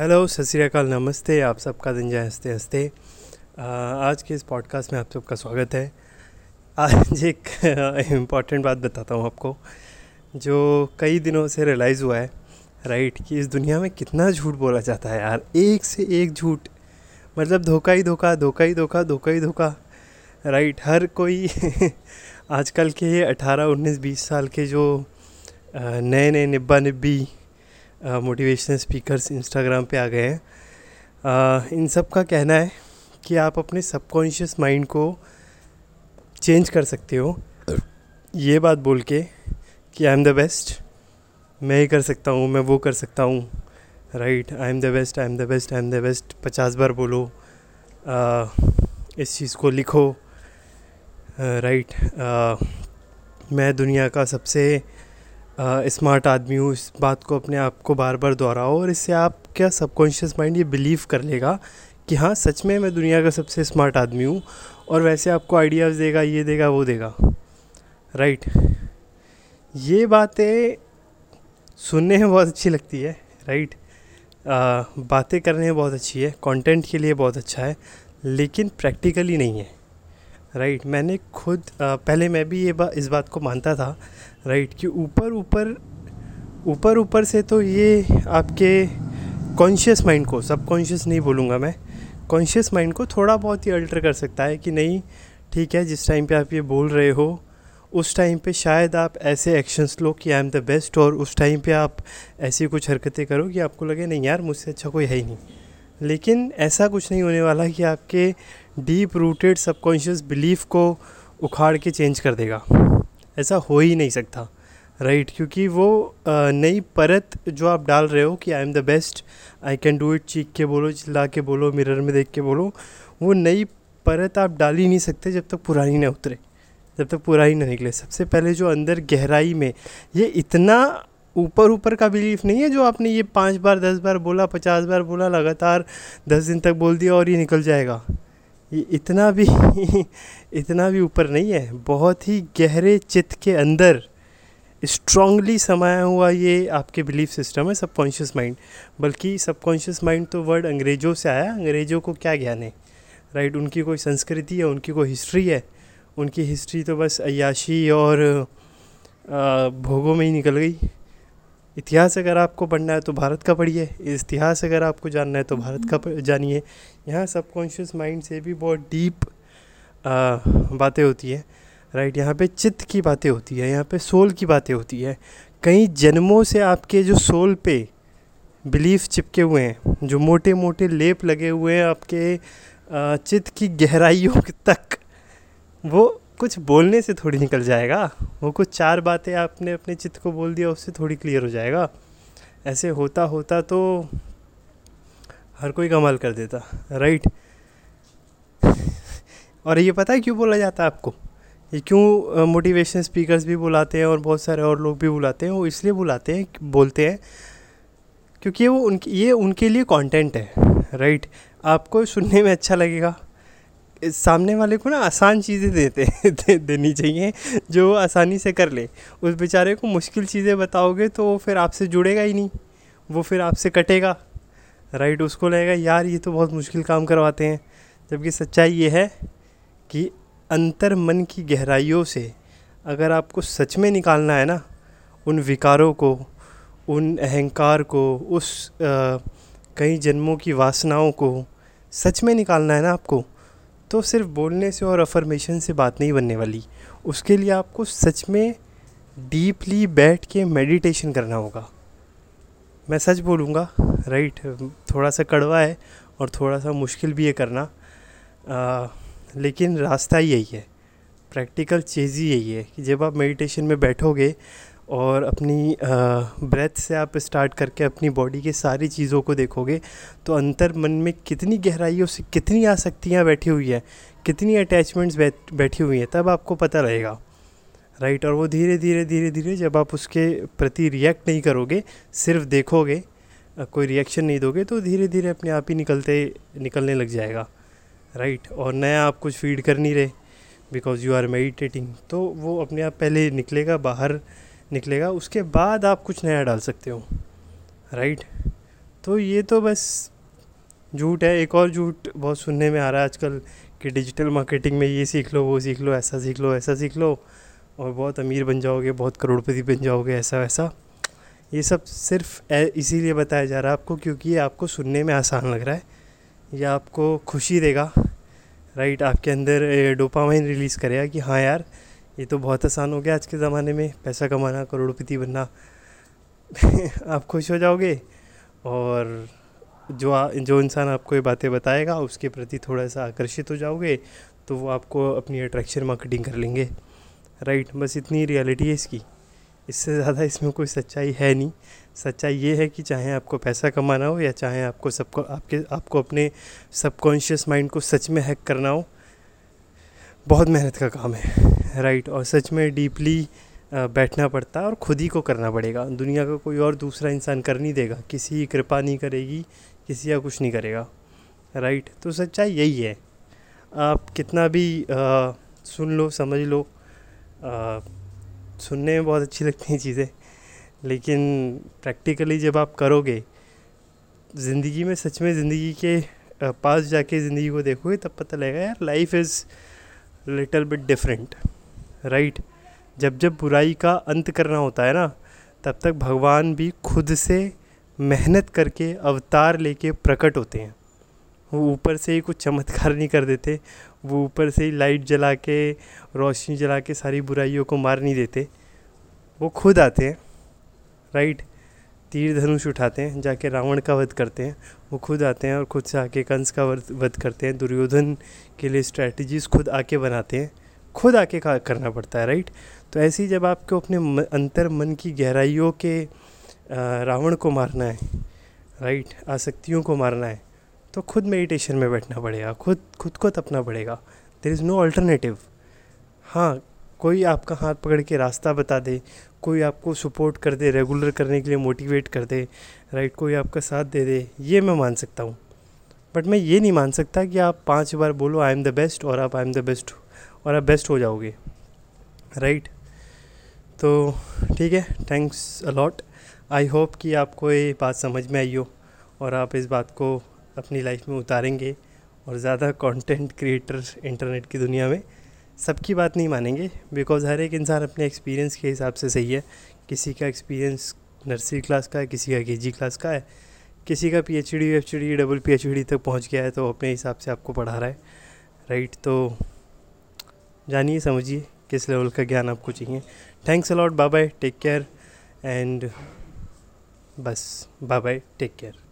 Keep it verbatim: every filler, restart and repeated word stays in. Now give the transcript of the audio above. Hello सत श्री अकाल, नमस्ते। आप सबका दिन जाए हंसते हंसते। आज के इस पॉडकास्ट में आप सबका स्वागत है। आज एक इम्पॉर्टेंट बात बताता हूँ आपको, जो कई दिनों से रियलाइज़ हुआ है, राइट, कि इस दुनिया में कितना झूठ बोला जाता है यार। एक से एक झूठ, मतलब धोखा ही धोखा, धोखा ही धोखा, धोखा ही धोखा, राइट। हर कोई आजकल के अठारह उन्नीस बीस साल के जो नए नए निब्बा निब्बी मोटिवेशनल स्पीकर्स इंस्टाग्राम पे आ गए हैं, uh, इन सब का कहना है कि आप अपने सबकॉन्शियस माइंड को चेंज कर सकते हो ये बात बोल के कि आई एम द बेस्ट, मैं ही कर सकता हूँ, मैं वो कर सकता हूँ, right. I am the best, I am the best, I am the best पचास बार बोलो, uh, इस चीज़ को लिखो, राइट। uh, right, uh, मैं दुनिया का सबसे स्मार्ट uh, आदमी हूँ, इस बात को अपने आप को बार बार दोहराओ, और इससे आपका सबकॉन्शियस माइंड ये बिलीव कर लेगा कि हाँ, सच में मैं दुनिया का सबसे स्मार्ट आदमी हूँ, और वैसे आपको आइडियाज़ देगा, ये देगा, वो देगा, राइट। ये बातें सुनने में बहुत अच्छी लगती है, राइट, uh, बातें करने में बहुत अच्छी है, कंटेंट के लिए बहुत अच्छा है, लेकिन प्रैक्टिकली नहीं है, राइट। मैंने खुद आ, पहले मैं भी ये बा, इस बात को मानता था, राइट, कि ऊपर ऊपर ऊपर ऊपर से तो ये आपके कॉन्शियस माइंड को, सबकॉन्शियस नहीं बोलूँगा मैं, कॉन्शियस माइंड को थोड़ा बहुत ही अल्टर कर सकता है कि नहीं, ठीक है, जिस टाइम पे आप ये बोल रहे हो उस टाइम पे शायद आप ऐसे एक्शंस लो कि आई एम द बेस्ट, और उस टाइम पे आप ऐसी कुछ हरकतें करो कि आपको लगे नहीं यार, मुझसे अच्छा कोई है ही नहीं। लेकिन ऐसा कुछ नहीं होने वाला कि आपके डीप रूटेड सबकॉन्शियस बिलीफ को उखाड़ के चेंज कर देगा, ऐसा हो ही नहीं सकता, राइट। क्योंकि वो नई परत जो आप डाल रहे हो कि I am the best, I can do it, चीख के बोलो, चिल्ला के बोलो, मिरर में देख के बोलो, वो नई परत आप डाल ही नहीं सकते जब तक पुरानी ना उतरे, जब तक पुरानी ना निकले। सबसे पहले जो अंदर गहराई में, ये इतना ऊपर ऊपर का बिलीफ नहीं है जो आपने ये पाँच बार, दस बार बोला, पचास बार बोला, लगातार दस दिन तक बोल दिया और ये निकल जाएगा, ये इतना भी इतना भी ऊपर नहीं है। बहुत ही गहरे चित्त के अंदर स्ट्रांगली समाया हुआ ये आपके बिलीफ सिस्टम है, सबकॉन्शियस माइंड। बल्कि सबकॉन्शियस माइंड तो वर्ड अंग्रेज़ों से आया, अंग्रेज़ों को क्या ज्ञान है, राइट। उनकी कोई संस्कृति है, उनकी कोई हिस्ट्री है, उनकी हिस्ट्री तो बस अय्याशी और भोगों में ही निकल गई। इतिहास अगर आपको पढ़ना है तो भारत का पढ़िए, इतिहास अगर आपको जानना है तो भारत का जानिए। यहाँ सबकॉन्शियस माइंड से भी बहुत डीप बातें होती हैं, राइट। यहाँ पे चित्त की बातें होती है, यहाँ पे सोल की बातें होती है। कई जन्मों से आपके जो सोल पे बिलीफ चिपके हुए हैं, जो मोटे मोटे लेप लगे हुए हैं आपके चित्त की गहराइयों तक, वो कुछ बोलने से थोड़ी निकल जाएगा। वो कुछ चार बातें आपने अपने चित्त को बोल दिया, उससे थोड़ी क्लियर हो जाएगा। ऐसे होता होता तो हर कोई कमाल कर देता, राइट। और ये पता है क्यों बोला जाता है आपको, ये क्यों मोटिवेशनल स्पीकर्स भी बुलाते हैं और बहुत सारे और लोग भी बुलाते हैं, वो इसलिए बुलाते हैं, बोलते हैं, क्योंकि वो उनके ये उनके लिए कॉन्टेंट है, राइट। आपको सुनने में अच्छा लगेगा, सामने वाले को ना आसान चीज़ें देते दे, देनी चाहिए जो वो आसानी से कर ले। उस बेचारे को मुश्किल चीज़ें बताओगे तो वो फिर आपसे जुड़ेगा ही नहीं, वो फिर आपसे कटेगा, राइट। उसको लगेगा यार ये तो बहुत मुश्किल काम करवाते हैं, जबकि सच्चाई ये है कि अंतर मन की गहराइयों से अगर आपको सच में निकालना है ना उन विकारों को, उन अहंकार को, उस आ, कई जन्मों की वासनाओं को सच में निकालना है ना आपको, तो सिर्फ बोलने से और अफर्मेशन से बात नहीं बनने वाली। उसके लिए आपको सच में डीपली बैठ के मेडिटेशन करना होगा। मैं सच बोलूँगा, राइट, थोड़ा सा कड़वा है और थोड़ा सा मुश्किल भी है करना, आ, लेकिन रास्ता यही है, प्रैक्टिकल चीज़ ही यही है कि जब आप मेडिटेशन में बैठोगे और अपनी ब्रेथ से आप स्टार्ट करके अपनी बॉडी के सारी चीज़ों को देखोगे, तो अंतर मन में कितनी गहराइयों से कितनी आसक्तियाँ बैठी हुई है, कितनी अटैचमेंट्स बैठ बैठी हुई हैं, तब आपको पता रहेगा, राइट। और वो धीरे धीरे धीरे धीरे जब आप उसके प्रति रिएक्ट नहीं करोगे, सिर्फ देखोगे, कोई रिएक्शन नहीं दोगे, तो धीरे धीरे अपने आप ही निकलते निकलने लग जाएगा, राइट। और नया आप कुछ फीड कर नहीं रहे बिकॉज़ यू आर मेडिटेटिंग, तो वो अपने आप पहले निकलेगा, बाहर निकलेगा, उसके बाद आप कुछ नया डाल सकते हो, राइट। तो ये तो बस झूठ है। एक और झूठ बहुत सुनने में आ रहा है आजकल कि डिजिटल मार्केटिंग में ये सीख लो, वो सीख लो, ऐसा सीख लो, ऐसा सीख लो और बहुत अमीर बन जाओगे, बहुत करोड़पति बन जाओगे, ऐसा वैसा। ये सब सिर्फ इसीलिए बताया जा रहा है आपको क्योंकि ये आपको सुनने में आसान लग रहा है, या आपको खुशी देगा, राइट, आपके अंदर डोपामाइन रिलीज़ करेगा कि हाँ यार ये तो बहुत आसान हो गया आज के ज़माने में पैसा कमाना, करोड़पति बनना। आप खुश हो जाओगे और जो आ, जो इंसान आपको ये बातें बताएगा उसके प्रति थोड़ा सा आकर्षित हो जाओगे, तो वो आपको अपनी अट्रैक्शन मार्केटिंग कर लेंगे, राइट। बस इतनी रियलिटी है इसकी, इससे ज़्यादा इसमें कोई सच्चाई है नहीं। सच्चाई ये है कि चाहे आपको पैसा कमाना हो या चाहे आपको सबको आपके आपको अपने सबकॉन्शियस माइंड को सच में हैक करना हो, बहुत मेहनत का काम है, राइट। और सच में डीपली बैठना पड़ता है और ख़ुद ही को करना पड़ेगा। दुनिया का कोई और दूसरा इंसान कर नहीं देगा, किसी कृपा नहीं करेगी, किसी का कुछ नहीं करेगा, राइट। तो सच्चाई यही है। आप कितना भी आ, सुन लो, समझ लो, आ, सुनने में बहुत अच्छी लगती हैं चीज़ें, लेकिन प्रैक्टिकली जब आप करोगे ज़िंदगी में, सच में ज़िंदगी के पास जाके ज़िंदगी को देखोगे तब पता लगेगा यार life is little bit different, right. जब जब बुराई का अंत करना होता है ना, तब तक भगवान भी खुद से मेहनत करके अवतार लेके प्रकट होते हैं। वो ऊपर से ही कुछ चमत्कार नहीं कर देते, वो ऊपर से ही लाइट जला के, रोशनी जला के सारी बुराइयों को मार नहीं देते, वो खुद आते हैं, राइट। तीर धनुष उठाते हैं, जाके रावण का वध करते हैं, वो खुद आते हैं और खुद से आके कंस का वध करते हैं, दुर्योधन के लिए स्ट्रैटेजीज़ खुद आके बनाते हैं, खुद आके करना पड़ता है, राइट। तो ऐसे ही जब आपको अपने अंतर मन की गहराइयों के रावण को मारना है, राइट, आसक्तियों को मारना है, तो खुद मेडिटेशन में बैठना पड़ेगा, खुद खुद को तपना पड़ेगा। There is no alternative. हाँ, कोई आपका हाथ पकड़ के रास्ता बता दे, कोई आपको सपोर्ट कर दे, रेगुलर करने के लिए मोटिवेट कर दे, राइट, कोई आपका साथ दे दे, ये मैं मान सकता हूँ। बट मैं ये नहीं मान सकता कि आप पाँच बार बोलो आई एम द बेस्ट और आप आई एम द बेस्ट और आप बेस्ट हो जाओगे, राइट। तो ठीक है, thanks a lot. I hope कि आपको ये बात समझ में आई हो और आप इस बात को अपनी लाइफ में उतारेंगे और ज़्यादा कंटेंट क्रिएटर्स इंटरनेट की दुनिया में सबकी बात नहीं मानेंगे, बिकॉज़ हर एक इंसान अपने एक्सपीरियंस के हिसाब से सही है। किसी का एक्सपीरियंस नर्सरी क्लास का है, किसी का केजी क्लास का है, किसी का पीएचडी, एचडी, डबल पीएचडी तक पहुंच गया है, तो अपने हिसाब से आपको पढ़ा रहा है, राइट। तो जानिए, समझिए किस लेवल का ज्ञान आपको चाहिए। Thanks a lot, bye bye, take care and बस बाय बाय, टेक केयर।